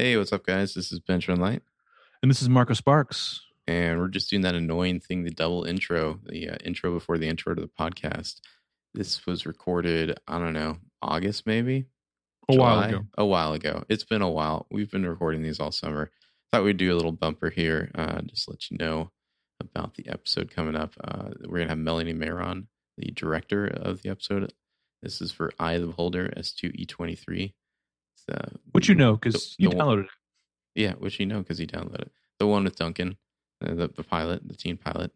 Hey, what's up, guys? This is Benjamin Light. And this is Marco Sparks. And we're just doing that annoying thing, the double intro, the intro before the intro to the podcast. This was recorded, I don't know, August maybe? A while ago. It's been a while. We've been recording these all summer. Thought we'd do a little bumper here, just let you know about the episode coming up. We're going to have Melanie Mayron, the director of the episode. This is for Eye of the Beholder, S2E23. Which you know, because you downloaded it. Yeah, which you know, because you downloaded it. The one with Duncan, the pilot, the teen pilot.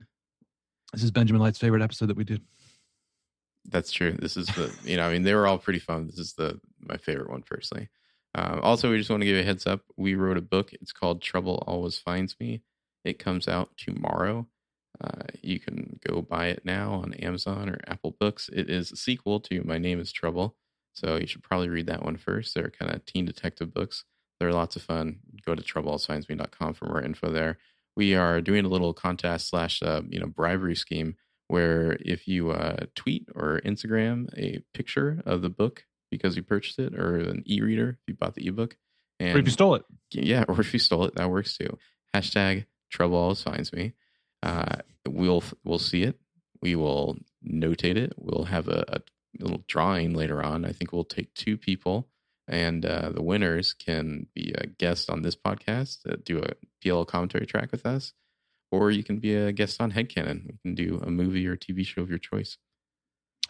This is Benjamin Light's favorite episode that we did. That's true. This is the, you know, I mean, they were all pretty fun. This is my favorite one, personally. Also, we just want to give you a heads up. We wrote a book. It's called Trouble Always Finds Me. It comes out tomorrow. You can go buy it now on Amazon or Apple Books. It is a sequel to My Name is Trouble. So you should probably read that one first. They're kind of teen detective books. They're lots of fun. Go to troublealwaysfindsme.com for more info there. We are doing a little contest slash, bribery scheme where if you tweet or Instagram a picture of the book because you purchased it, or an e-reader if you bought the ebook. Or if you stole it. Yeah, or if you stole it, that works too. Hashtag troublealwaysfindsme. We'll see it. We will notate it. We'll have a little drawing later on. I think we'll take two people, and the winners can be a guest on this podcast, do a PLL commentary track with us, or you can be a guest on Headcanon. We can do a movie or TV show of your choice.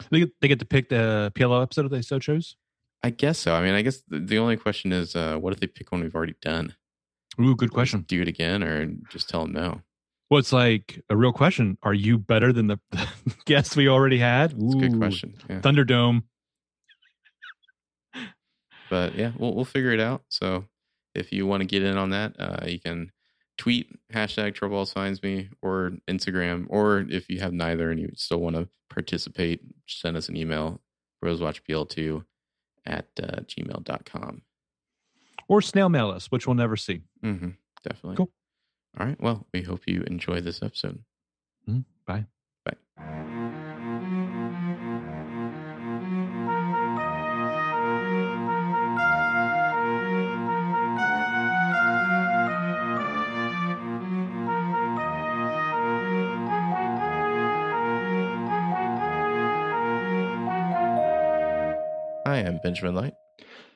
They get to pick the PLL episode if they so chose? I guess so. I mean, I guess the only question is, what if they pick one we've already done? Ooh, good question. Do it again or just tell them no? Well, it's like a real question. Are you better than the guests we already had? That's a good question. Yeah. Thunderdome. But yeah, we'll figure it out. So if you want to get in on that, you can tweet hashtag troublealwaysfindsme or Instagram. Or if you have neither and you still want to participate, send us an email, broswatchpl2 at gmail.com. Or snail mail us, which we'll never see. Mm-hmm, definitely. Cool. All right. Well, we hope you enjoy this episode. Bye. Bye. Hi, I'm Benjamin Light.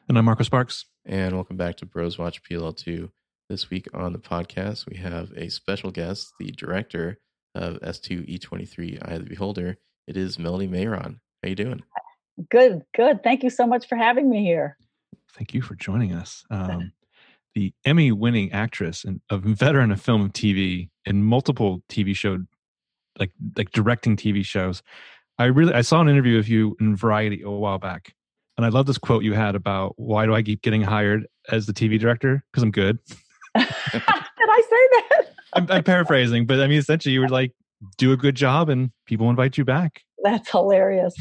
And I'm Marco Sparks. And welcome back to Bros Watch PLL2. This week on the podcast, we have a special guest, the director of S2E23, Eye of the Beholder. It is Melanie Mayron. How you doing? Good. Thank you so much for having me here. Thank you for joining us. The Emmy-winning actress and a veteran of film and TV and multiple TV show, like directing TV shows. I saw an interview of you in Variety a while back. And I love this quote you had about, why do I keep getting hired as the TV director? Because I'm good. Did I say that? I'm paraphrasing, but I mean, essentially, you were like, do a good job and people invite you back. That's hilarious.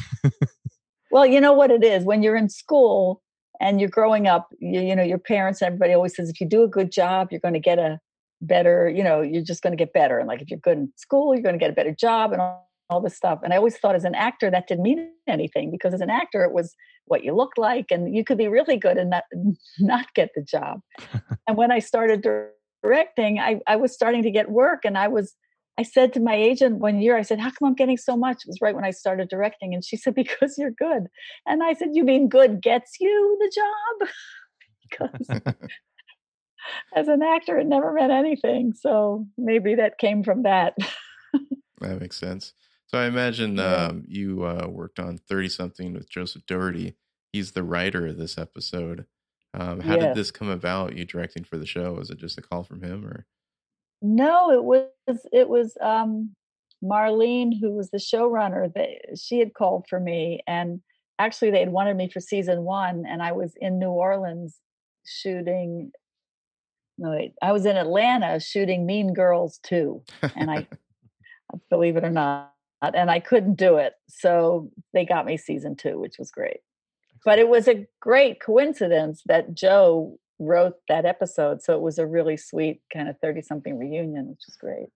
Well, you know what it is when you're in school and you're growing up, you know, your parents, everybody always says, if you do a good job, you're going to get a better, you know, you're just going to get better. And like, if you're good in school, you're going to get a better job and all this stuff. And I always thought as an actor, that didn't mean anything because as an actor, it was what you look like and you could be really good and not get the job. And when I started directing, I was starting to get work. And I said to my agent one year, I said, how come I'm getting so much? It was right when I started directing. And she said, because you're good. And I said, you mean good gets you the job? Because as an actor, it never meant anything. So maybe that came from that. That makes sense. So I imagine you worked on 30-something with Joseph Dougherty. He's the writer of this episode. How did this come about? You directing for the show? Was it just a call from him, or? No, it was Marlene, who was the showrunner. She had called for me, and actually, they had wanted me for season 1, and I was in New Orleans shooting. No, wait, I was in Atlanta shooting Mean Girls 2, and I believe it or not. And I couldn't do it. So they got me season 2, which was great. But it was a great coincidence that Joe wrote that episode. So it was a really sweet kind of 30-something reunion, which was great.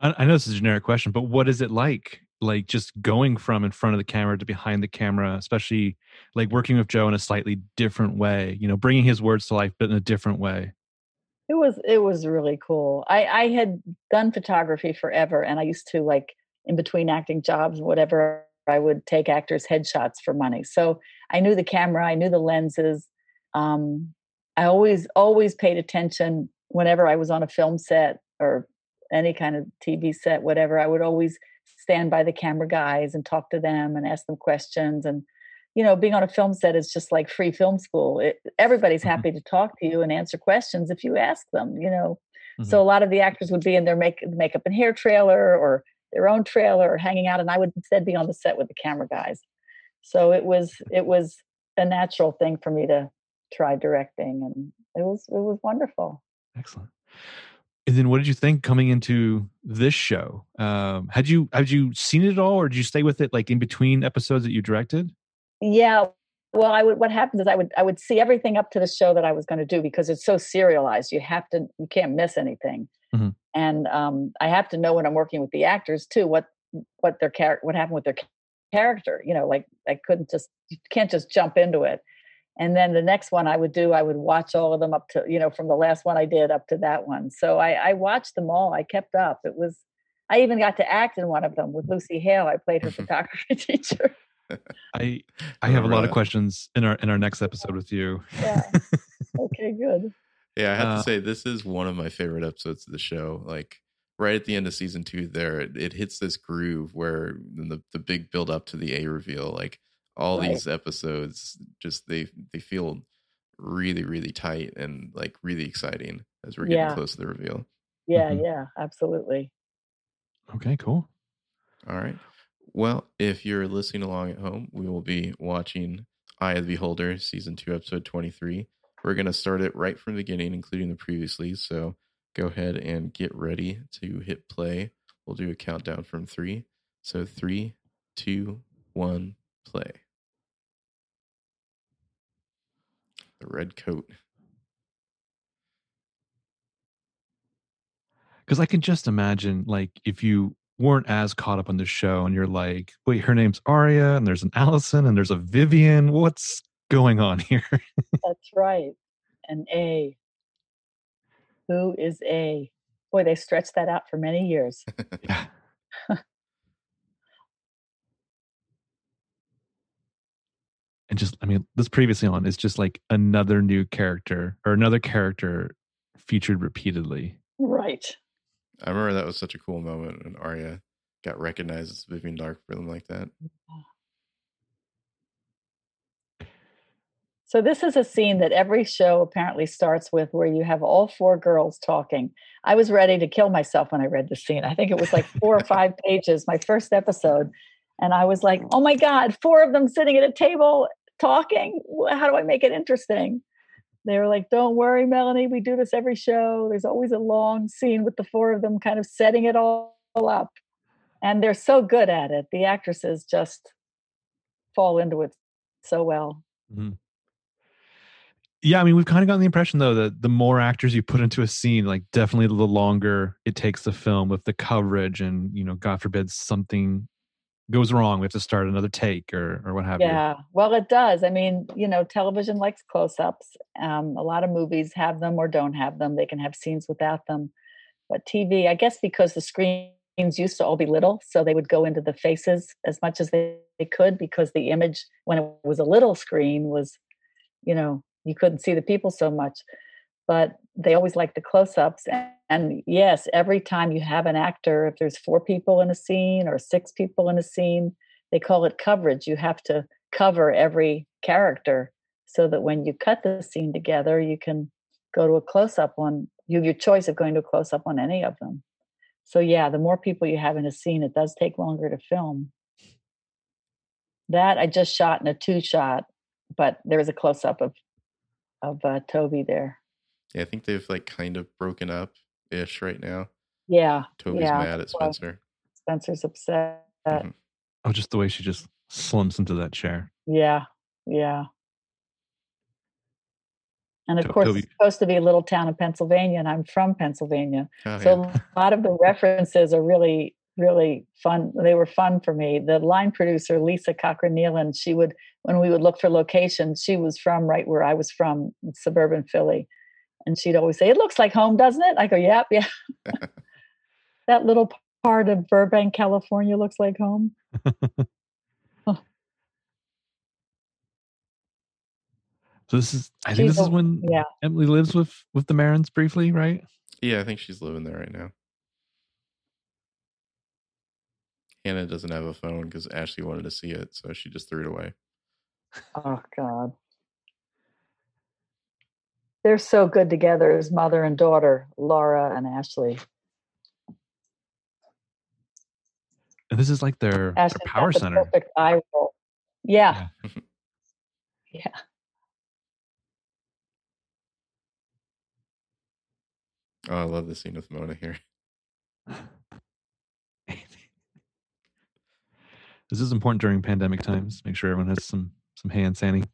I know this is a generic question, but what is it like like just going from in front of the camera to behind the camera, especially like working with Joe in a slightly different way, you know, bringing his words to life, but in a different way. It was really cool. I had done photography forever, and I used to, like, in between acting jobs, whatever, I would take actors' headshots for money. So I knew the camera, I knew the lenses. I always paid attention whenever I was on a film set or any kind of TV set, whatever. I would always stand by the camera guys and talk to them and ask them questions. And, you know, being on a film set is just like free film school. Everybody's happy to talk to you and answer questions if you ask them, you know. Mm-hmm. So a lot of the actors would be in their makeup and hair trailer or their own trailer or hanging out, and I would instead be on the set with the camera guys. So it was a natural thing for me to try directing, and it was wonderful. Excellent. And then what did you think coming into this show? Had you seen it all, or did you stay with it like in between episodes that you directed? Yeah. Well, what happened is I would see everything up to the show that I was going to do, because it's so serialized. You can't miss anything. Mm-hmm. And I have to know when I'm working with the actors too, what happened with their character, you know, like you can't just jump into it. And then the next one I would watch all of them up to, you know, from the last one I did up to that one. So I watched them all. I kept up. I even got to act in one of them with Lucy Hale. I played her photography teacher. I have a lot of questions in our next episode with you. Yeah. Okay, good. Yeah, I have to say, this is one of my favorite episodes of the show. Like, right at the end of season 2 there, it hits this groove where the big build up to the A reveal, like, all right. These episodes just they feel really, really tight and like really exciting as we're getting close to the reveal. Yeah, mm-hmm. Yeah, absolutely. Okay, cool. All right. Well, if you're listening along at home, we will be watching Eye of the Beholder, season 2, episode 23. We're going to start it right from the beginning, including the previously. So go ahead and get ready to hit play. We'll do a countdown from 3. So 3, 2, 1, play. The red coat. Because I can just imagine, like, if you weren't as caught up on the show and you're like, wait, her name's Aria and there's an Allison and there's a Vivian. What's going on here? That's right. An A. Who is A? Boy, they stretched that out for many years. Yeah. And just, I mean, this previously on is just like another new character or another character featured repeatedly. Right. I remember that was such a cool moment when Aria got recognized as Vivian Darkbrim like that. So this is a scene that every show apparently starts with, where you have all 4 girls talking. I was ready to kill myself when I read this scene. I think it was like 4 or 5 pages, my first episode. And I was like, oh my God, 4 of them sitting at a table talking. How do I make it interesting? They were like, don't worry, Melanie, we do this every show. There's always a long scene with the 4 of them kind of setting it all up. And they're so good at it. The actresses just fall into it so well. Mm-hmm. Yeah, I mean, we've kind of gotten the impression, though, that the more actors you put into a scene, like, definitely the longer it takes the film with the coverage and, you know, God forbid something goes wrong, we have to start another take or what have you. Yeah, well, it does. I mean, you know, television likes close-ups. A lot of movies have them or don't have them. They can have scenes without them. But TV, I guess because the screens used to all be little, so they would go into the faces as much as they could, because the image, when it was a little screen, was, you know, you couldn't see the people so much. But they always like the close-ups. And yes, every time you have an actor, if there's 4 people in a scene or 6 people in a scene, they call it coverage. You have to cover every character so that when you cut the scene together, you can go to a close-up on, you have your choice of going to a close-up on any of them. So yeah, the more people you have in a scene, it does take longer to film. That I just shot in a 2-shot, but there was a close-up of Toby there. Yeah, I think they've like kind of broken up ish right now. Yeah. Toby's mad at Spencer. Spencer's upset. Mm-hmm. Oh, just the way she just slumps into that chair. Yeah. Yeah. And of course, Toby. It's supposed to be a little town in Pennsylvania, and I'm from Pennsylvania. Oh, so yeah. A lot of the references are really, really fun. They were fun for me. The line producer, Lisa Cochran-Nealon, she would, when we would look for locations, she was from right where I was from, suburban Philly. And she'd always say, it looks like home, doesn't it? I go, yep, yeah. That little part of Burbank, California looks like home. So this is, I think this is when Emily lives with the Marins briefly, right? Yeah, I think she's living there right now. Hannah doesn't have a phone because Ashley wanted to see it, so she just threw it away. Oh, God. They're so good together as mother and daughter, Laura and Ashley. And this is like their power center. Perfect eye roll. Yeah. Yeah. Yeah. Oh, I love the scene with Mona here. This is important during pandemic times. Make sure everyone has some hand sanitizer.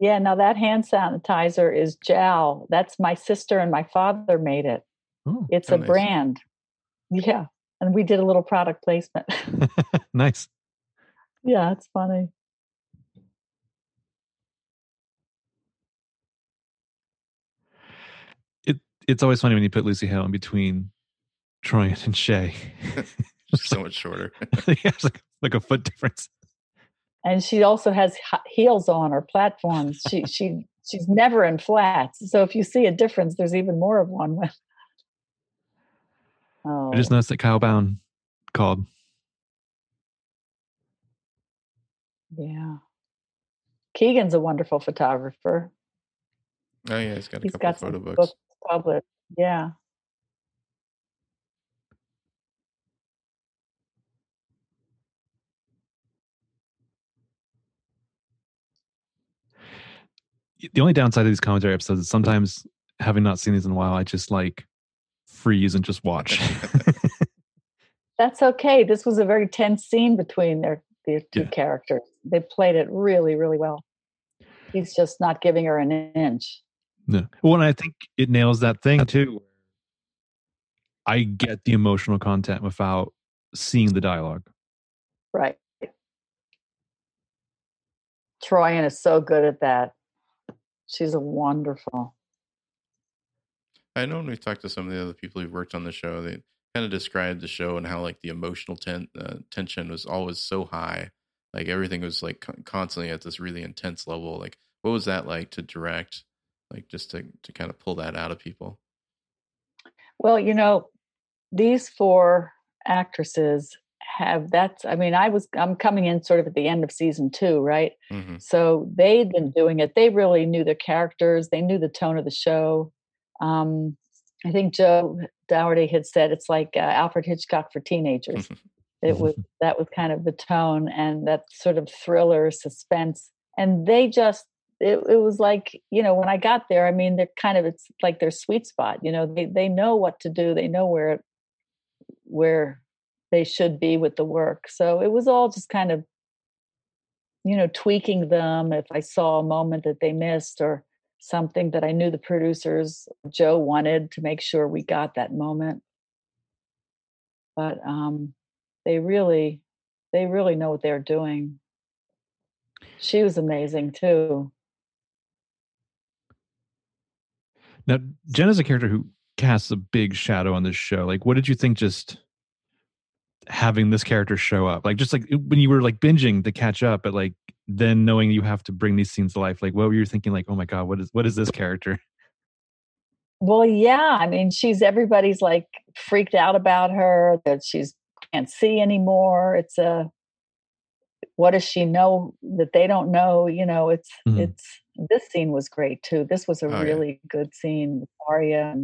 Yeah, now that hand sanitizer is Jowl. That's my sister and my father made it. Ooh, it's a nice brand. Yeah, and we did a little product placement. Nice. Yeah, it's funny. It's always funny when you put Lucy Hale in between Troyan and Shay. She's so much shorter. Yeah, it's like a foot difference. And she also has heels on or platforms. She's never in flats. So if you see a difference, there's even more of one. Oh. I just noticed that Kyle Bound called. Yeah. Keegan's a wonderful photographer. Oh, yeah. He's got a couple photo books. Public, yeah. The only downside of these commentary episodes is sometimes, having not seen these in a while, I just like freeze and just watch. That's okay. This was a very tense scene between their two characters. They played it really, really well. He's just not giving her an inch. No. Well, and I think it nails that thing too. I get the emotional content without seeing the dialogue. Right. Troyan is so good at that. She's wonderful. I know when we've talked to some of the other people who've worked on the show, they kind of described the show and how like the emotional tension was always so high. Like everything was like constantly at this really intense level. Like what was that like to direct? Like just to kind of pull that out of people. Well, you know, these four actresses have I'm coming in sort of at the end of season 2, right? Mm-hmm. So they'd been doing it. They really knew their characters. They knew the tone of the show. I think Joe Dougherty had said it's like Alfred Hitchcock for teenagers. That was kind of the tone and that sort of thriller suspense. And they just. It was like, you know, when I got there, I mean, they're kind of, it's like their sweet spot, you know, they know what to do. They know where they should be with the work. So it was all just kind of, you know, tweaking them. If I saw a moment that they missed or something that I knew the producers, Joe wanted to make sure we got that moment. But they really know what they're doing. She was amazing too. Now, Jen is a character who casts a big shadow on this show. Like, what did you think just having this character show up? Like, just like when you were like binging to catch up, but like then knowing you have to bring these scenes to life, like what were you thinking? Like, oh my God, what is this character? Well, yeah. I mean, everybody's like freaked out about her, that she's can't see anymore. It's a, what does she know that they don't know? You know, this scene was great too. This was a really good scene with Arya.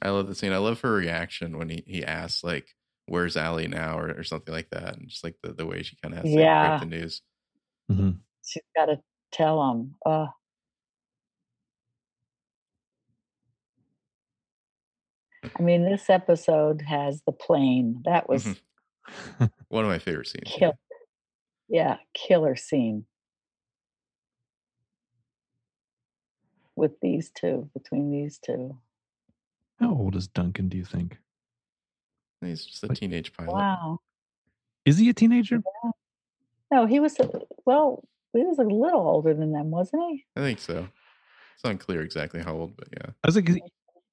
I love the scene. I love her reaction when he asks like, where's Allie now? Or something like that. And just like the way she kind of has to break the news. Mm-hmm. She's got to tell him. I mean, this episode has the plane. That was one of my favorite scenes. Killer scene. With these two, between these two. How old is Duncan, do you think? And he's just a teenage pilot. Wow. Is he a teenager? Yeah. No, he was, well, he was a little older than them, wasn't he? I think so. It's unclear exactly how old, but yeah. I was like,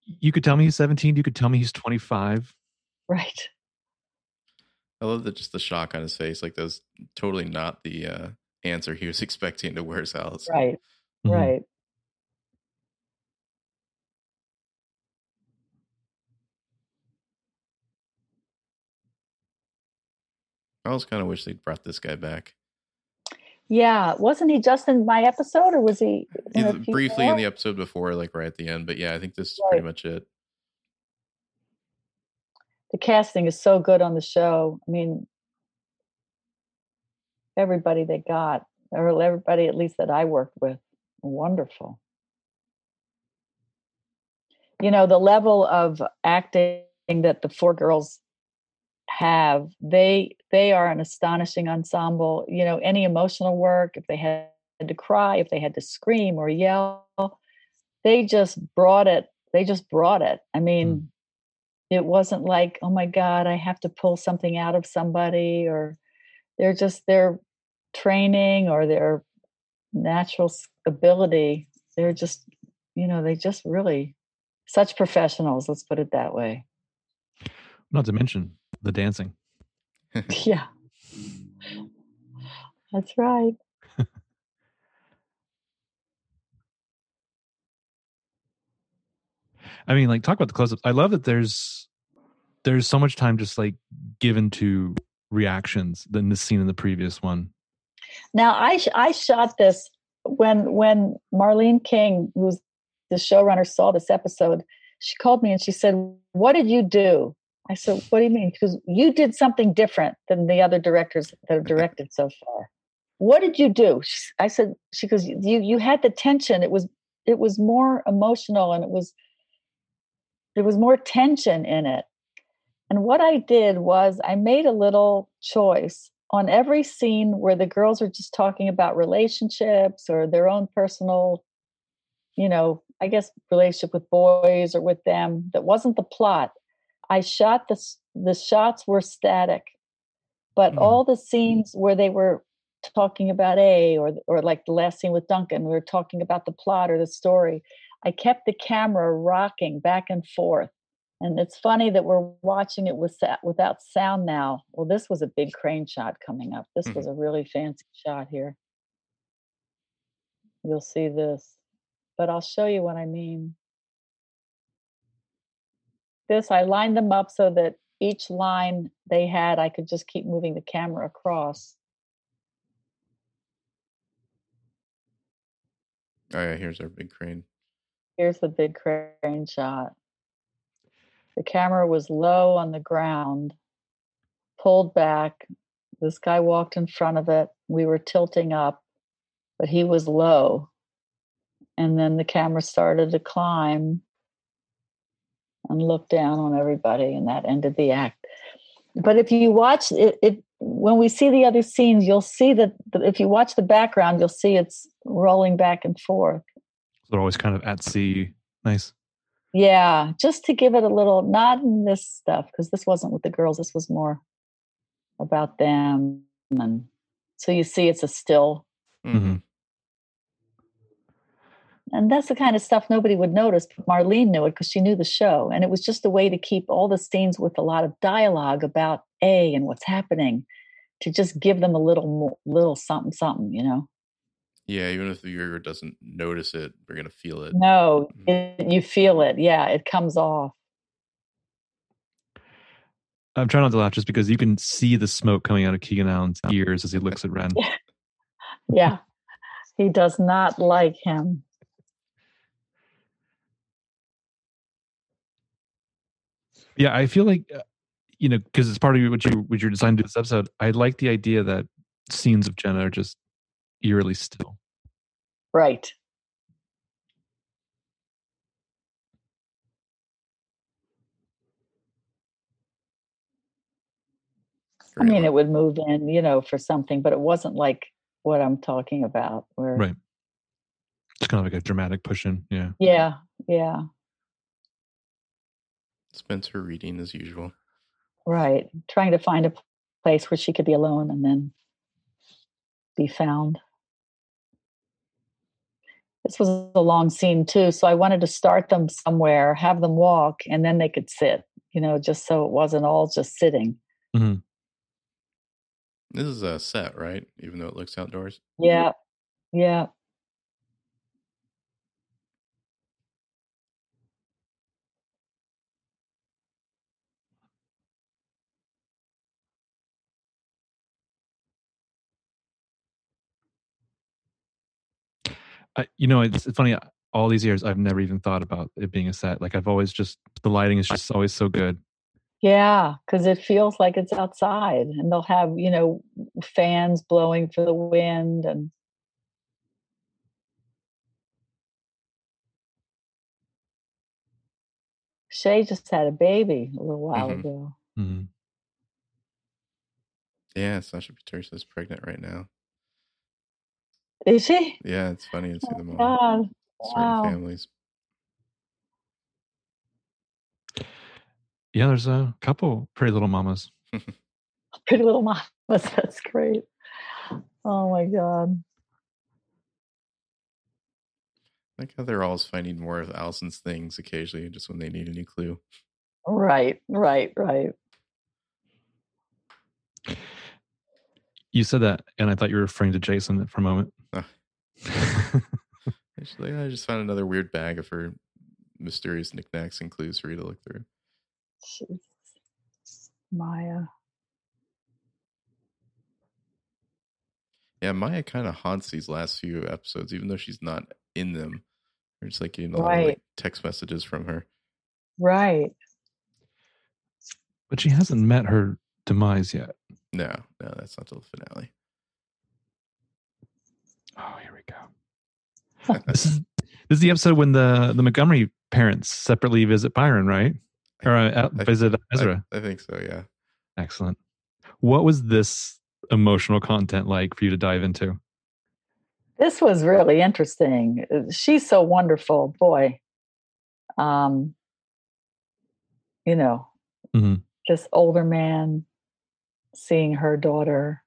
you could tell me he's 17. You could tell me he's 25. Right. I love that just the shock on his face. Like, that was totally not the answer he was expecting to Where's Alice? Right, mm-hmm. Right. I always kind of wish they'd brought this guy back. Yeah. Wasn't he just in my episode, or was he? Briefly in the episode before, like right at the end. But yeah, I think this is pretty much it. The casting is so good on the show. I mean, everybody they got, or everybody at least that I worked with, wonderful. You know, the level of acting that the four girls have, they are an astonishing ensemble. You know, any emotional work, if they had to cry, if they had to scream or yell, they just brought it. I mean, It wasn't like, oh my God, I have to pull something out of somebody, or their training or their natural ability. They're just, you know, they just really such professionals. Let's put it that way. Not to mention the dancing. Yeah. That's right. I mean, like, talk about the close-ups. I love that there's so much time just like given to reactions than this scene in the previous one. Now, I shot this when Marlene King, who's the showrunner, saw this episode. She called me and she said, "What did you do?" I said, "What do you mean?" Because you did something different than the other directors that have directed so far. What did you do? I said, she goes, you had the tension. It was more emotional, and there was more tension in it. And what I did was I made a little choice on every scene where the girls are just talking about relationships or their own personal, you know, I guess relationship with boys or with them. That wasn't the plot. I shot the shots were static, but all the scenes where they were talking about or like the last scene with Duncan, we were talking about the plot or the story. I kept the camera rocking back and forth. And it's funny that we're watching it without sound now. Well, this was a big crane shot coming up. This was a really fancy shot here. You'll see this, but I'll show you what I mean. This, I lined them up so that each line they had, I could just keep moving the camera across. Oh yeah, here's our big crane. Here's the big crane shot. The camera was low on the ground, pulled back. This guy walked in front of it. We were tilting up, but he was low. And then the camera started to climb and look down on everybody, and that ended the act. But if you watch it when we see the other scenes, you'll see that if you watch the background, you'll see it's rolling back and forth. They're always kind of at sea. Nice. Yeah, just to give it a little, not in this stuff, because this wasn't with the girls. This was more about them. And so you see it's a still. Mm-hmm. And that's the kind of stuff nobody would notice, but Marlene knew it because she knew the show. And it was just a way to keep all the scenes with a lot of dialogue about A and what's happening, to just give them a little something, you know? Yeah, even if the viewer doesn't notice it, we're going to feel it. No, you feel it. Yeah, it comes off. I'm trying not to laugh just because you can see the smoke coming out of Keegan Allen's ears as he looks at Ren. Yeah, he does not like him. Yeah, I feel like, you know, because it's part of what you're designed to do this episode, I like the idea that scenes of Jenna are just eerily still. Right. I mean, it would move in, you know, for something, but it wasn't like what I'm talking about. Where, right. It's kind of like a dramatic push in. Yeah. Yeah. Yeah. Spencer reading as usual. Right. Trying to find a place where she could be alone and then be found. This was a long scene too, so I wanted to start them somewhere, have them walk, and then they could sit, you know, just so it wasn't all just sitting. Mm-hmm. This is a set, right? Even though it looks outdoors? Yeah, yeah. You know, it's funny, all these years, I've never even thought about it being a set. Like, I've always just, the lighting is just always so good. Yeah, because it feels like it's outside, and they'll have, you know, fans blowing for the wind. And Shay just had a baby a little while mm-hmm. ago. Mm-hmm. Yeah, Sasha Pieterse is pregnant right now. Is she? Yeah, it's funny to see them all. God. Certain wow. families. Yeah, there's a couple Pretty Little Mamas. Pretty Little Mamas, that's great. Oh my God. I like how they're always finding more of Allison's things occasionally, just when they need a new clue. Right. You said that, and I thought you were referring to Jason for a moment. Actually, I just found another weird bag of her mysterious knickknacks and clues for you to look through. Jeez. Maya. Yeah, Maya kind of haunts these last few episodes, even though she's not in them. We're just like getting a lot of like, text messages from her. Right. But she hasn't met her demise yet. No, that's not till the finale. Oh, here we go. This is the episode when the Montgomery parents separately visit Byron, right? Or visit Ezra. I think so, yeah. Excellent. What was this emotional content like for you to dive into? This was really interesting. She's so wonderful, boy. You know, mm-hmm. this older man. Seeing her daughter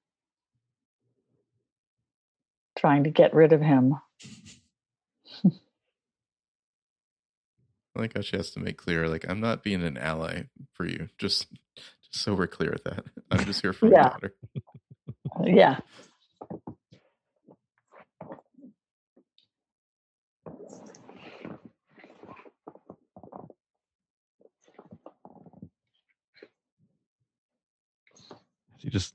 trying to get rid of him. I like how she has to make clear, like, I'm not being an ally for you. Just so we're clear with that. I'm just here for my daughter. Yeah. He just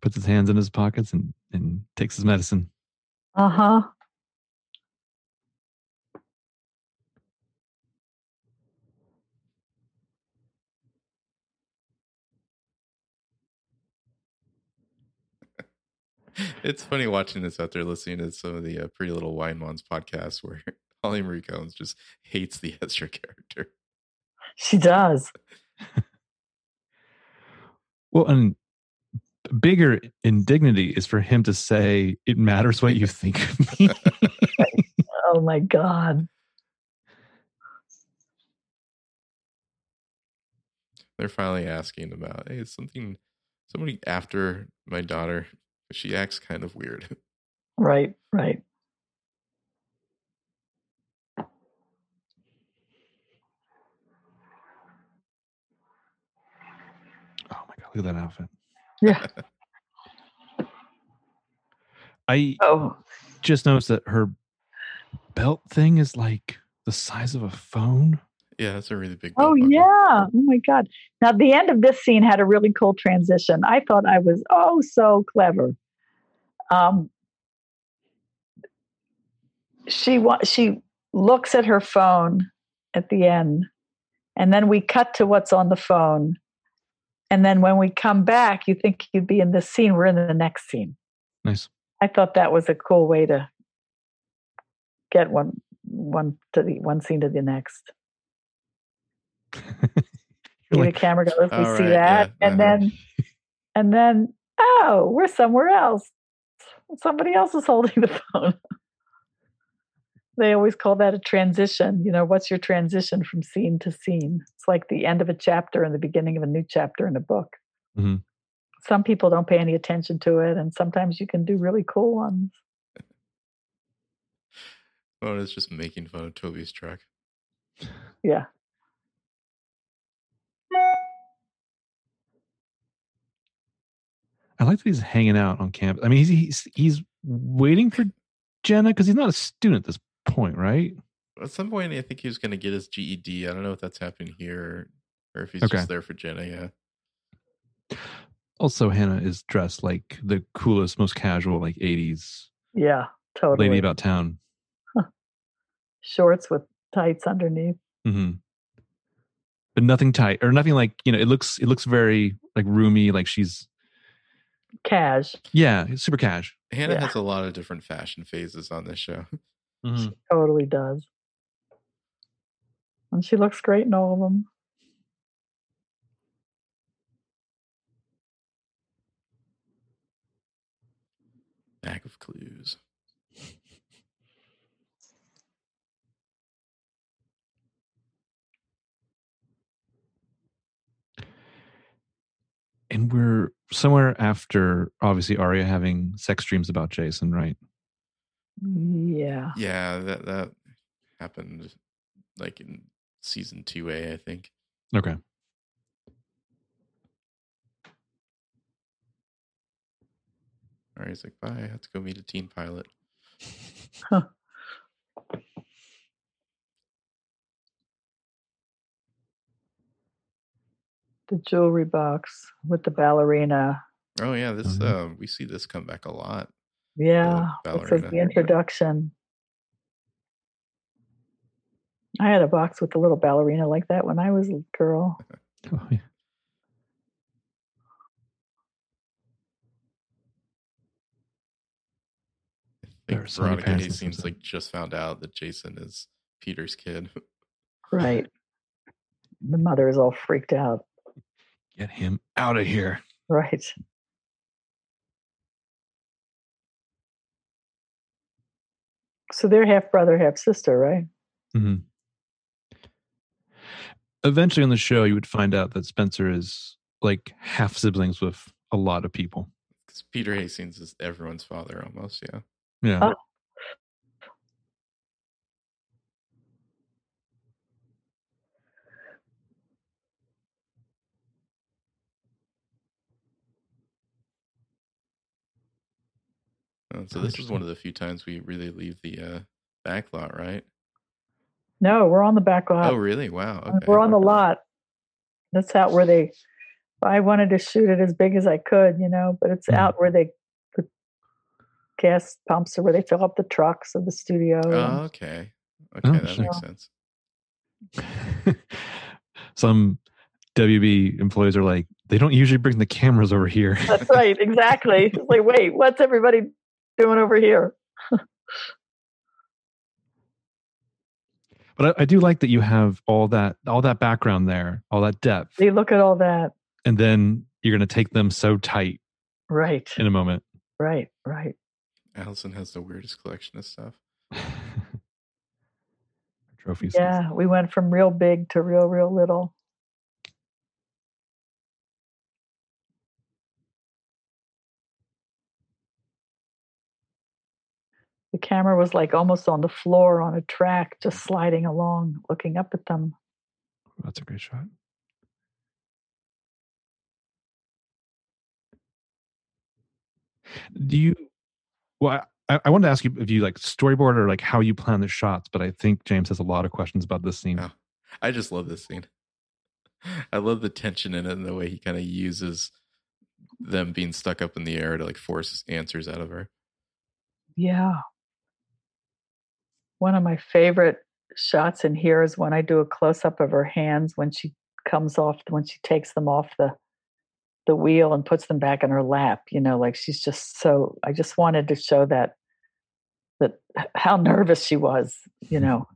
puts his hands in his pockets and takes his medicine. Uh-huh. It's funny watching this after listening to some of the Pretty Little Winewans podcasts where Holly Marie Combs just hates the Ezra character. She does. Well, and bigger indignity is for him to say, it matters what you think of me. Oh my God. They're finally asking about, hey, it's somebody after my daughter. She acts kind of weird. Right. Oh my God, look at that outfit. Yeah. I just noticed that her belt thing is like the size of a phone. Yeah, that's a really big belt. Oh, buckle. Yeah. Oh, my God. Now, the end of this scene had a really cool transition. I thought I was so clever. She looks at her phone at the end, and then we cut to what's on the phone. And then when we come back, you think you'd be in this scene. We're in the next scene. Nice. I thought that was a cool way to get one scene to the next. The camera goes, let me see that. Yeah, and then, oh, we're somewhere else. Somebody else is holding the phone. They always call that a transition. You know, what's your transition from scene to scene? It's like the end of a chapter and the beginning of a new chapter in a book. Mm-hmm. Some people don't pay any attention to it, and sometimes you can do really cool ones. Well, it's just making fun of Toby's track. Yeah. I like that he's hanging out on campus. I mean, he's waiting for Jenna because he's not a student at this point, right? At some point, I think he was going to get his GED. I don't know if that's happening here or if he's just there for Jenna. Yeah. Also, Hannah is dressed like the coolest, most casual, like 80s. Yeah, totally. Lady about town. Huh. Shorts with tights underneath. Mm-hmm. But nothing tight or nothing like, you know, it looks very like roomy, like she's cash. Yeah, super cash. Hannah has a lot of different fashion phases on this show. Mm-hmm. She totally does. And she looks great in all of them. Bag of clues. And we're somewhere after, obviously, Arya having sex dreams about Jason, right? Yeah. Yeah, that happened like in season 2A, I think. Okay. Arya's like, bye, I have to go meet a teen pilot. Huh. The jewelry box with the ballerina. Oh yeah, this we see this come back a lot. Yeah, it's like the introduction. I had a box with a little ballerina like that when I was a girl. Oh yeah. Veronica Hay seems like just found out that Jason is Peter's kid. Right. The mother is all freaked out. Get him out of here. Right. So they're half brother, half sister, right? Mm-hmm. Eventually on the show, you would find out that Spencer is like half siblings with a lot of people. Because Peter Hastings is everyone's father almost, yeah. Yeah. Oh. So this is one of the few times we really leave the back lot, right? No, we're on the back lot. Oh, really? Wow. Okay. We're on the lot. That's out where they... I wanted to shoot it as big as I could, you know, but it's out where they put gas pumps or where they fill up the trucks of the studio. Oh, okay. Okay, oh, that makes sense. Some WB employees are like, they don't usually bring the cameras over here. That's right. Exactly. It's like, wait, what's everybody doing over here? But I do like that you have all that background there, all that depth. You look at all that. And then you're going to take them so tight. Right. In a moment. Right. Right. Allison has the weirdest collection of stuff. Trophies. Yeah. We went from real big to real, real little. The camera was like almost on the floor on a track, just sliding along, looking up at them. That's a great shot. I wanted to ask you if you like storyboard or like how you plan the shots, but I think James has a lot of questions about this scene. Oh, I just love this scene. I love the tension in it and the way he kind of uses them being stuck up in the air to like force answers out of her. Yeah. One of my favorite shots in here is when I do a close-up of her hands when she takes them off the wheel and puts them back in her lap, you know, like she's just so, I just wanted to show that how nervous she was, you know,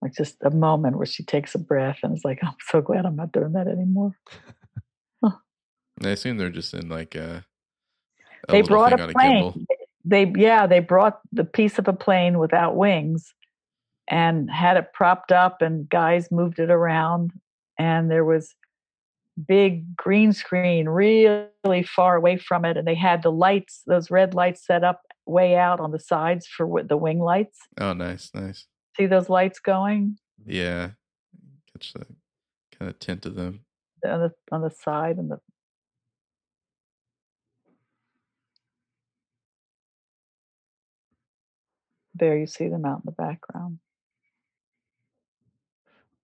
like just a moment where she takes a breath and is like, I'm so glad I'm not doing that anymore. Huh. I assume they're just in like a they brought a plane. They brought the piece of a plane without wings and had it propped up, and guys moved it around, and there was big green screen really far away from it, and they had the lights, those red lights, set up way out on the sides for the wing lights. Oh, nice. See those lights going? Yeah, catch the kind of tint of them on the side and the. There you see them out in the background.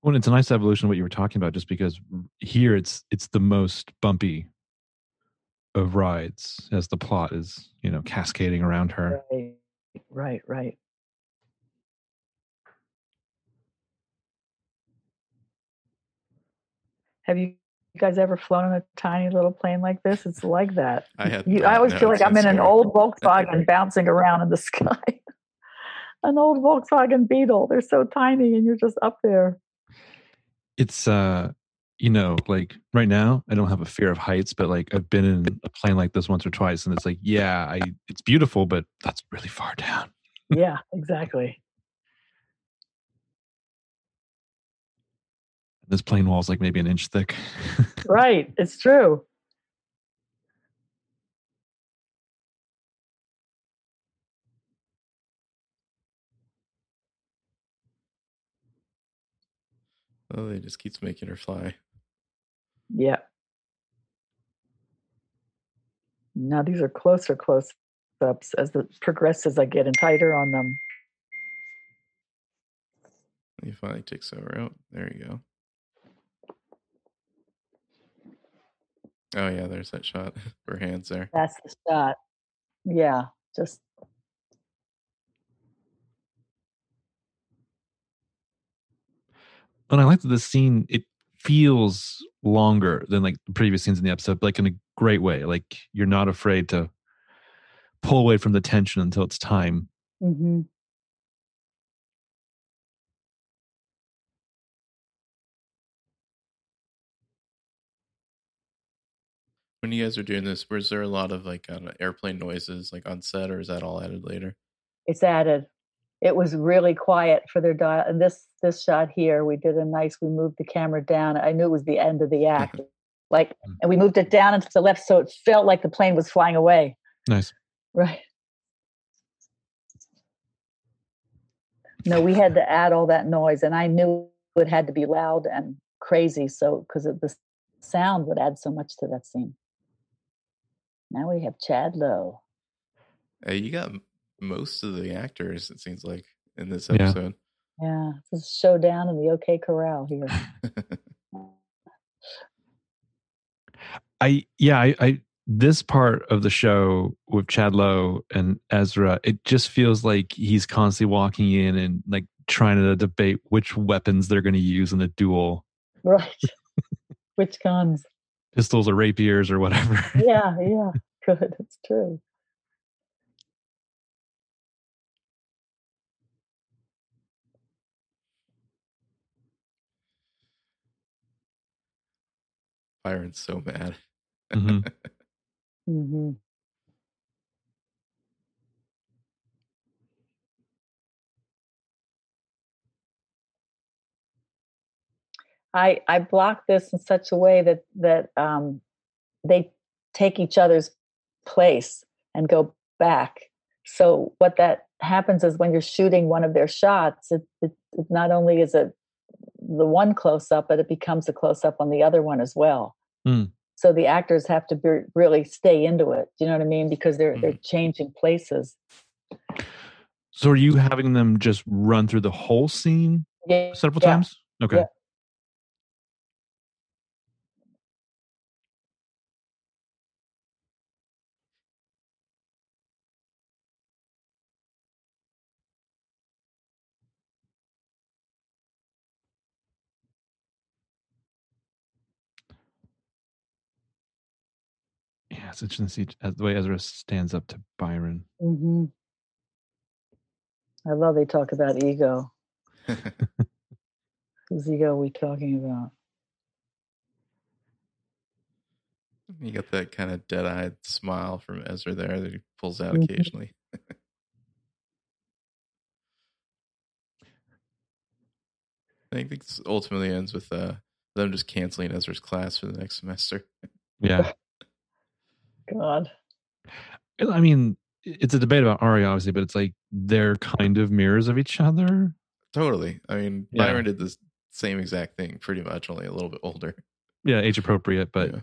Well, it's a nice evolution of what you were talking about, just because here it's the most bumpy of rides as the plot is, cascading around her. Right. Have you guys ever flown on a tiny little plane like this? It's like that. I always feel like I'm in an old Volkswagen bouncing around in the sky. An old Volkswagen Beetle. They're so tiny, and you're just up there. It's, like right now, I don't have a fear of heights, but like I've been in a plane like this once or twice, and it's like, it's beautiful, but that's really far down. Yeah, exactly. This plane wall is like maybe an inch thick. Right, it's true. Oh, it just keeps making her fly. Yeah. Now these are close-ups as it progresses. I get in tighter on them. He finally takes over. Oh, there you go. Oh yeah, there's that shot. Her hands there. That's the shot. Yeah, just. And I like that this scene, it feels longer than like the previous scenes in the episode, but like in a great way. Like you're not afraid to pull away from the tension until it's time. Mm-hmm. When you guys are doing this, was there a lot of like airplane noises like on set, or is that all added later? It's added. It was really quiet for their dial. And this shot here, we moved the camera down. I knew it was the end of the act. And we moved it down and to the left, so it felt like the plane was flying away. Nice. Right. No, we had to add all that noise, and I knew it had to be loud and crazy, so because the sound would add so much to that scene. Now we have Chad Lowe. Hey, you got most of the actors, it seems like, in this episode. Yeah. This is showdown in the OK Corral here. I this part of the show with Chad Lowe and Ezra, it just feels like he's constantly walking in and like trying to debate which weapons they're going to use in the duel. Right. Which guns? Pistols or rapiers or whatever. Yeah. Good. It's true. Byron's so mad. Mm-hmm. Mm-hmm. I block this in such a way that they take each other's place and go back. So what that happens is when you're shooting one of their shots, it not only is it the one close up, but it becomes a close up on the other one as well. Mm. So the actors have to really stay into it. Do you know what I mean? Because they're changing places. So are you having them just run through the whole scene several times? Okay. Yeah. It's interesting to see the way Ezra stands up to Byron. Mm-hmm. I love they talk about ego. Whose ego are we talking about? You got that kind of dead-eyed smile from Ezra there that he pulls out occasionally. think this ultimately ends with them just canceling Ezra's class for the next semester. Yeah. God. I mean, it's a debate about Ari, obviously, but it's like they're kind of mirrors of each other. Totally. I mean, Byron did the same exact thing, pretty much, only a little bit older. Yeah, age appropriate, but... Yeah.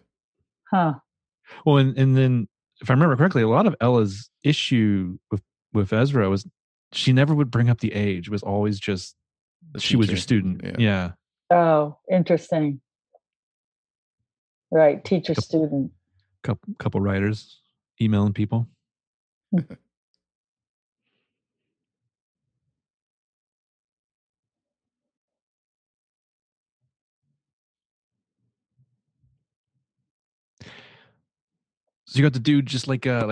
Huh. Well, and then, if I remember correctly, a lot of Ella's issue with Ezra was she never would bring up the age. It was always just, she was your student. Yeah. Oh, interesting. Right, teacher-student. Couple writers emailing people. So you got to do just like a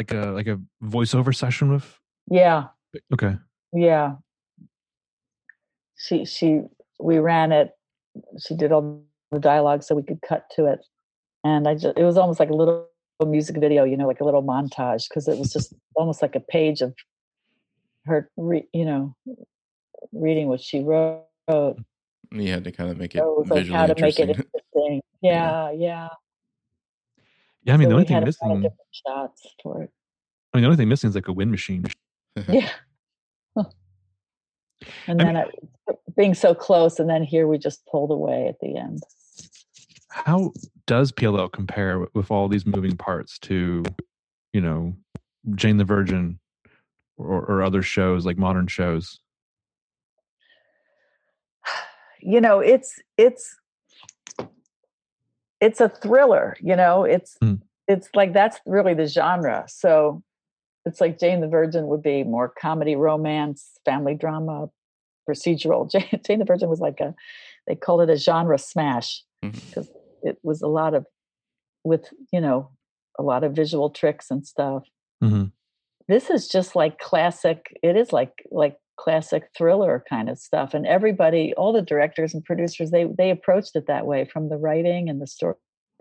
voiceover session with? Yeah. Okay. Yeah. We ran it. She did all the dialogue so we could cut to it. And it was almost like a little music video, you know, like a little montage, because it was just almost like a page of her, reading what she wrote. You had to kind of make it visually like how to interesting. Make it interesting. Yeah. Yeah, I mean, so the only thing missing is like a wind machine. Yeah. And then being so close, and then here we just pulled away at the end. How does PLL compare with all these moving parts to, Jane the Virgin or other shows, like modern shows? You know, it's a thriller, it's like, that's really the genre. So it's like Jane the Virgin would be more comedy, romance, family drama, procedural. Jane the Virgin was like they called it a genre smash, because it was a lot of visual tricks and stuff. Mm-hmm. This is just like classic. It is like classic thriller kind of stuff. And everybody, all the directors and producers, they approached it that way, from the writing and the story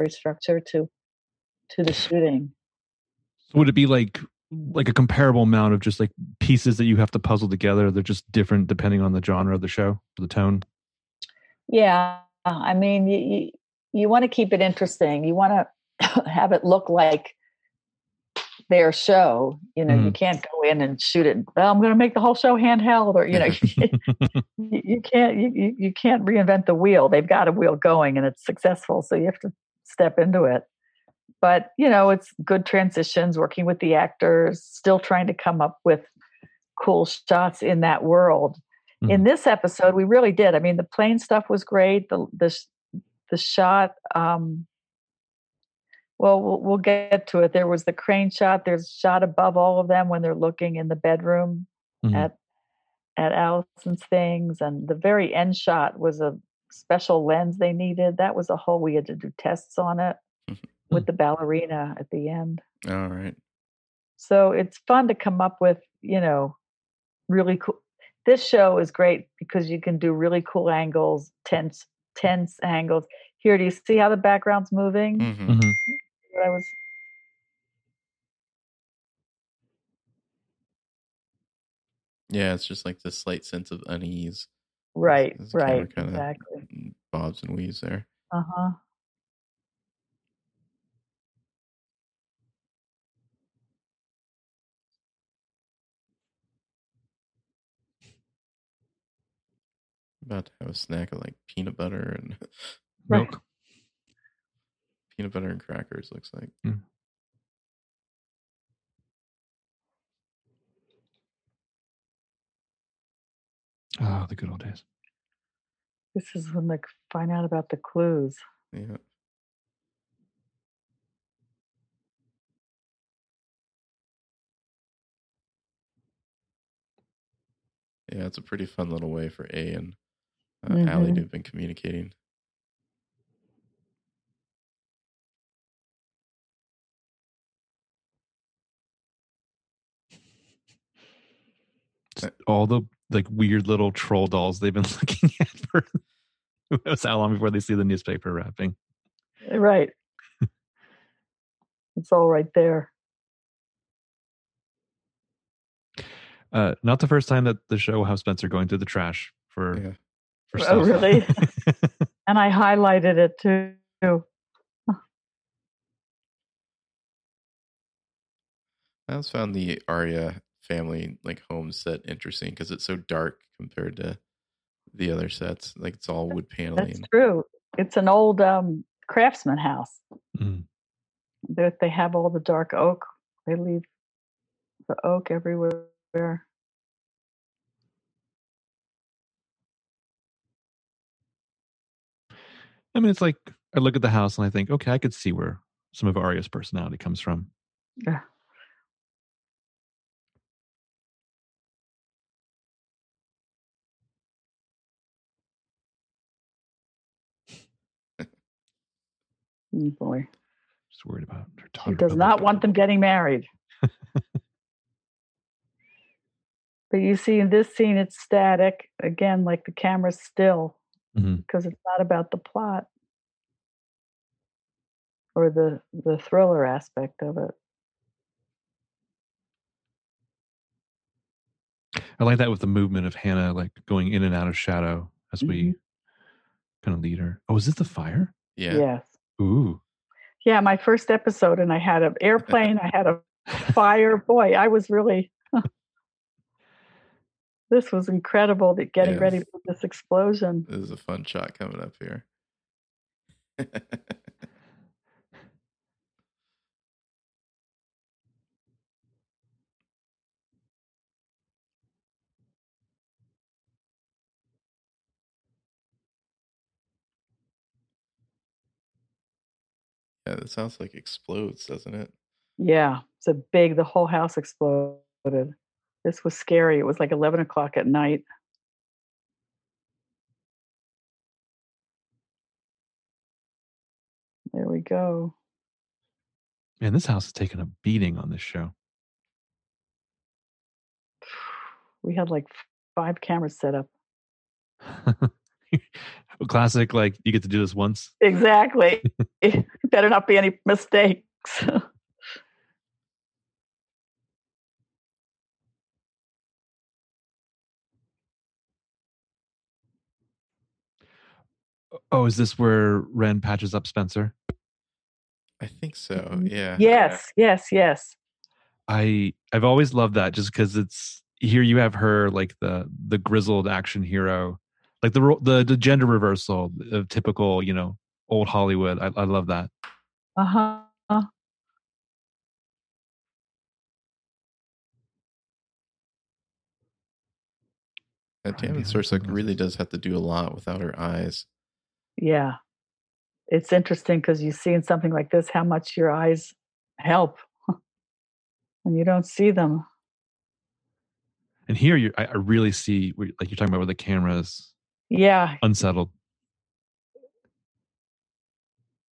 structure to the shooting. So would it be like a comparable amount of just like pieces that you have to puzzle together? They're just different depending on the genre of the show, the tone. Yeah. I mean, you want to keep it interesting. You want to have it look like their show. You can't go in and shoot it. Well, I'm going to make the whole show handheld, or you can't reinvent the wheel. They've got a wheel going and it's successful, so you have to step into it. But it's good transitions, working with the actors, still trying to come up with cool shots in that world. Mm-hmm. In this episode, we really did. I mean, the plane stuff was great. The shot. We'll get to it. There was the crane shot. There's a shot above all of them when they're looking in the bedroom at Allison's things. And the very end shot was a special lens they needed. That was we had to do tests on it with the ballerina at the end. All right. So it's fun to come up with, really cool. This show is great because you can do really cool angles, tense angles. Here, do you see how the background's moving? Mm-hmm. Mm-hmm. Yeah, it's just like this slight sense of unease. Right, kind of exactly. Bobs and weaves there. Uh-huh. About to have a snack of like peanut butter and milk. Peanut butter and crackers, looks like. Mm. Oh, the good old days. This is when they find out about the clues. Yeah. Yeah, it's a pretty fun little way for A and Allie to have been communicating. All the like weird little troll dolls they've been looking at for who knows how long before they see the newspaper wrapping. Right. It's all right there. Not the first time that the show will have Spencer going through the trash for for Sasha. Really? And I highlighted it too. I always found the Arya family like home set interesting because it's so dark compared to the other sets. Like it's all wood paneling. That's true. It's an old craftsman house. Mm. They have all the dark oak. They leave the oak everywhere. I mean, it's like I look at the house and I think, okay, I could see where some of Arya's personality comes from. Yeah. Oh boy. Just worried about her daughter. She does not want them getting married. But you see in this scene, it's static. Again, like the camera's still. Mm-hmm. Because it's not about the plot or the thriller aspect of it. I like that with the movement of Hannah, like going in and out of shadow as mm-hmm. we kind of lead her. Oh, is this the fire? Yeah. Yes. Ooh. Yeah, my first episode, and I had an airplane, I had a fire. Boy, I was really. This was incredible, that getting ready for this explosion. This is a fun shot coming up here. Yeah, this house like explodes, doesn't it? Yeah, it's a big, the whole house exploded. This was scary. It was like 11 o'clock at night. There we go. Man, this house has taken a beating on this show. We had like 5 cameras set up. Classic, like, you get to do this once. Exactly. Better not be any mistakes. Oh, is this where Ren patches up Spencer? I think so, yeah. Yes. I've always loved that, just because it's, here you have her, like the grizzled action hero, like the gender reversal of typical, you know, old Hollywood. I love that. Uh-huh. And Tammin Sursok really does have to do a lot without her eyes. Yeah. It's interesting because you see in something like this how much your eyes help when you don't see them. And here I really see, like you're talking about, where the camera's unsettled.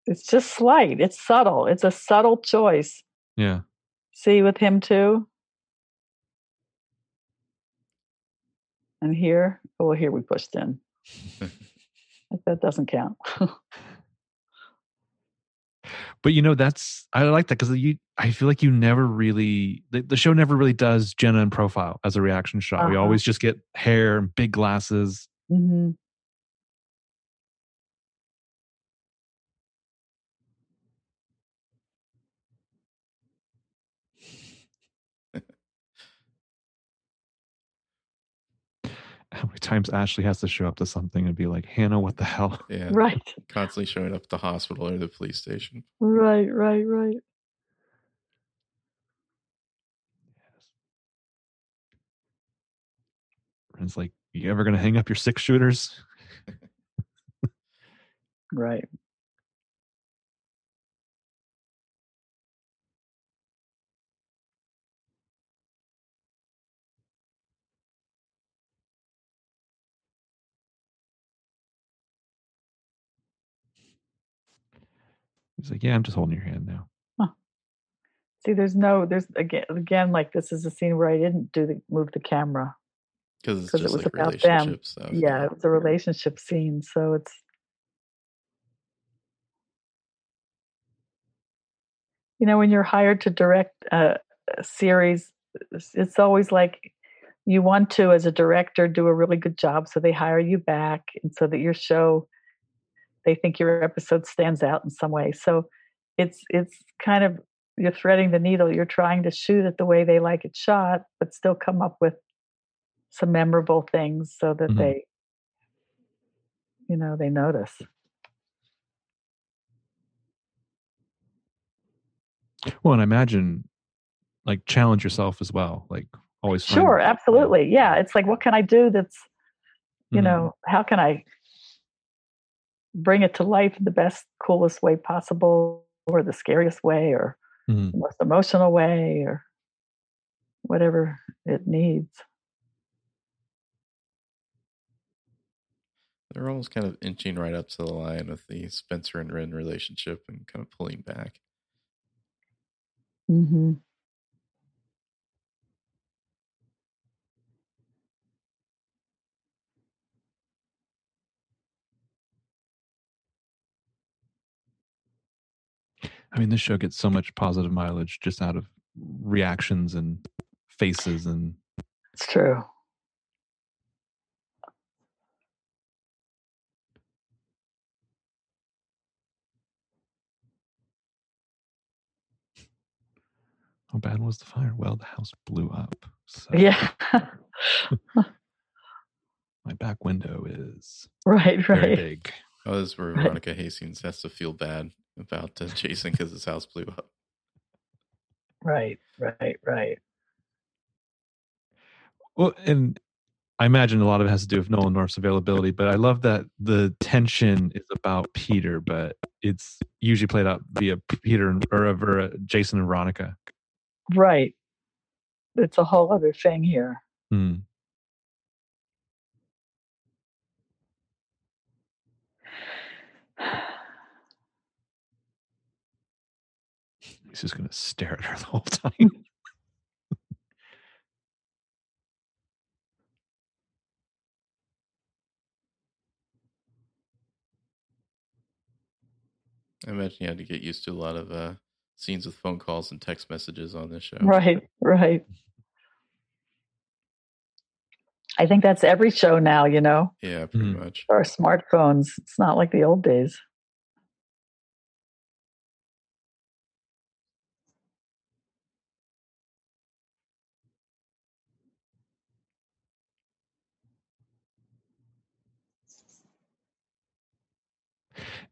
It's just slight. It's subtle. It's a subtle choice. Yeah. See with him too? And here? Oh, well, here we pushed in. That doesn't count. But you know, that's, I like that because I feel like you never really, the show never really does Jenna in profile as a reaction shot. Uh-huh. We always just get hair and big glasses. Mm-hmm. How many times Ashley has to show up to something and be like, Hannah, what the hell? Yeah, right. Constantly showing up at the hospital or the police station. Right. Yes. Ren's like, you ever going to hang up your 6-shooters? Right. He's like, yeah, I'm just holding your hand now. Huh. See, there's again, like this is a scene where I didn't move the camera because it was like about them. Stuff. Yeah, it was a relationship scene, so it's. You know, when you're hired to direct a series, it's always like you want to, as a director, do a really good job. So they hire you back, and so that your show, they think your episode stands out in some way. So it's kind of, you're threading the needle. You're trying to shoot it the way they like it shot, but still come up with some memorable things so that they, you know, they notice. Well, and I imagine, like, challenge yourself as well. Like, always. Sure. Absolutely. Yeah. It's like, what can I do? That's, you know, how can I bring it to life in the best, coolest way possible, or the scariest way, or the most emotional way, or whatever it needs. They're almost kind of inching right up to the line with the Spencer and Wren relationship and kind of pulling back. Mm-hmm. I mean, this show gets so much positive mileage just out of reactions and faces, and it's true. How bad was the fire? Well, the house blew up. So. Yeah. My back window is very big. Oh, this is where Veronica Hastings has to feel bad about Jason because his house blew up. Right. Well, and I imagine a lot of it has to do with Nolan North's availability, but I love that the tension is about Peter, but it's usually played out via Peter or Jason and Veronica. Right. It's a whole other thing here. He's just going to stare at her the whole time. I imagine you had to get used to a lot of scenes with phone calls and text messages on this show. Right. I think that's every show now, you know? Yeah, pretty much. Our smartphones. It's not like the old days.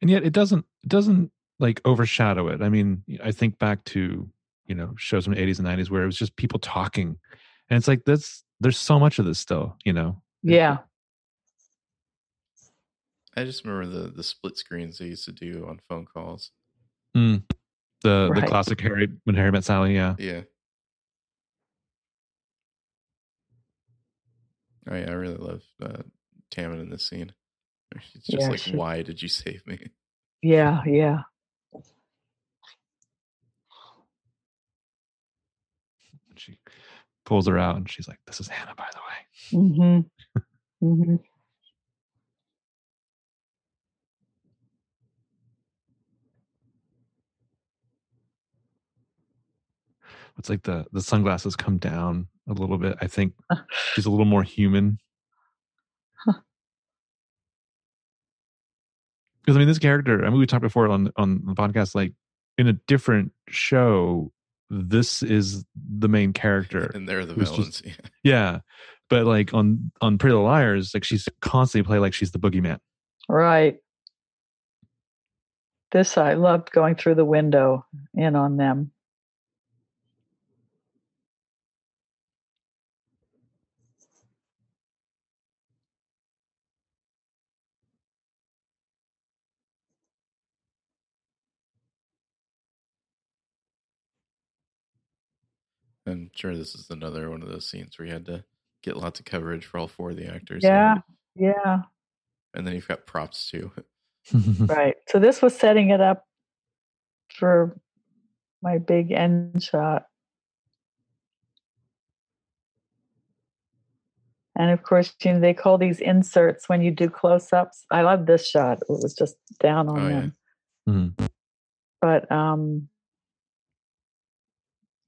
And yet it doesn't like overshadow it. I mean, I think back to, you know, shows from the 80s and 90s where it was just people talking. And it's like, there's so much of this still, you know? Yeah. I just remember the split screens they used to do on phone calls. The classic When Harry Met Sally, yeah. Yeah. Oh, yeah, I really love Tammin in this scene. It's just why did you save me? Yeah. She pulls her out and she's like, this is Hannah, by the way. Mm-hmm. It's like the sunglasses come down a little bit. I think she's a little more human. Because I mean, this character, I mean, we talked before on the podcast, like in a different show, this is the main character. And they're the villains. Yeah. But like on Pretty Little Liars, like she's constantly played like she's the boogeyman. Right. This, I loved going through the window in on them. I'm sure this is another one of those scenes where you had to get lots of coverage for all four of the actors. Yeah. And then you've got props too. Right. So this was setting it up for my big end shot. And of course, you know, they call these inserts when you do close-ups. I love this shot. It was just down on them. Yeah. Mm-hmm. But,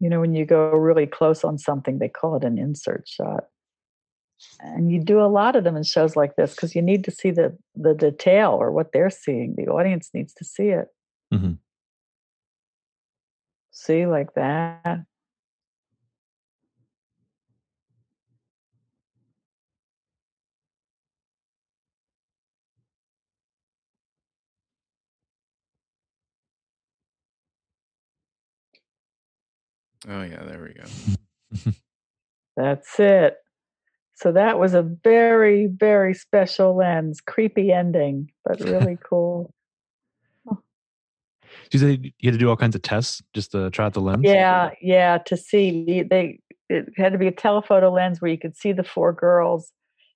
you know, when you go really close on something, they call it an insert shot. And you do a lot of them in shows like this because you need to see the detail or what they're seeing. The audience needs to see it. Mm-hmm. See, like that. Oh, yeah, there we go. That's it. So that was a very, very special lens. Creepy ending, but really cool. You said you had to do all kinds of tests just to try out the lens? Yeah, yeah, to see. It had to be a telephoto lens where you could see the four girls,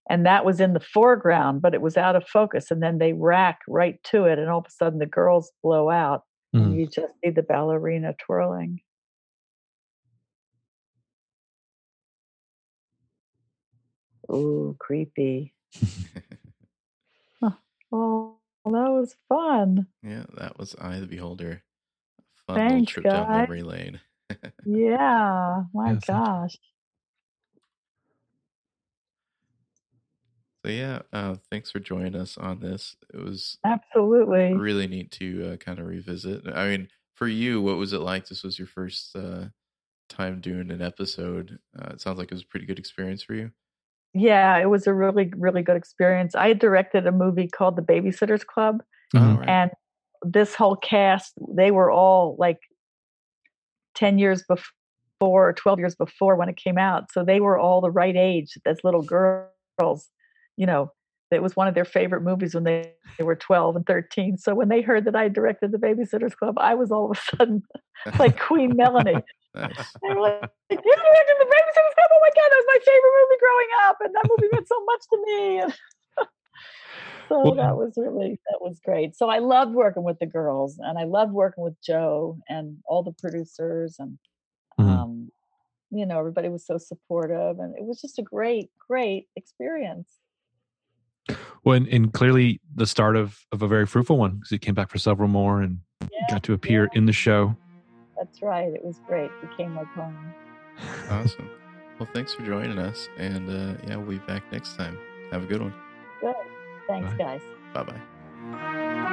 and that was in the foreground, but it was out of focus, and then they rack right to it, and all of a sudden the girls blow out, and you just see the ballerina twirling. Ooh, creepy. Oh, that was fun. Yeah, that was Eye of the Beholder. Fun little trip down memory lane. Yeah, my gosh. So yeah, thanks for joining us on this. It was absolutely really neat to kind of revisit. I mean, for you, what was it like? This was your first time doing an episode. It sounds like it was a pretty good experience for you. Yeah, it was a really, really good experience. I directed a movie called The Babysitter's Club. Oh, right. And this whole cast, they were all like 10 years before, or 12 years before when it came out. So they were all the right age as little girls. You know, it was one of their favorite movies when they were 12 and 13. So when they heard that I directed The Babysitter's Club, I was all of a sudden like Queen Melanie. Nice. They were like, you directed The Babysitter's Club? Oh my God, that was my favorite movie growing up, and that movie meant so much to me. And so that was great. So I loved working with the girls, and I loved working with Joe and all the producers, and you know, everybody was so supportive, and it was just a great, great experience. Well, and clearly the start of a very fruitful one, because you came back for several more and got to appear in the show. That's right. It was great. It came like home. Awesome. Well, thanks for joining us. And yeah, we'll be back next time. Have a good one. Good. Thanks, guys. Bye-bye.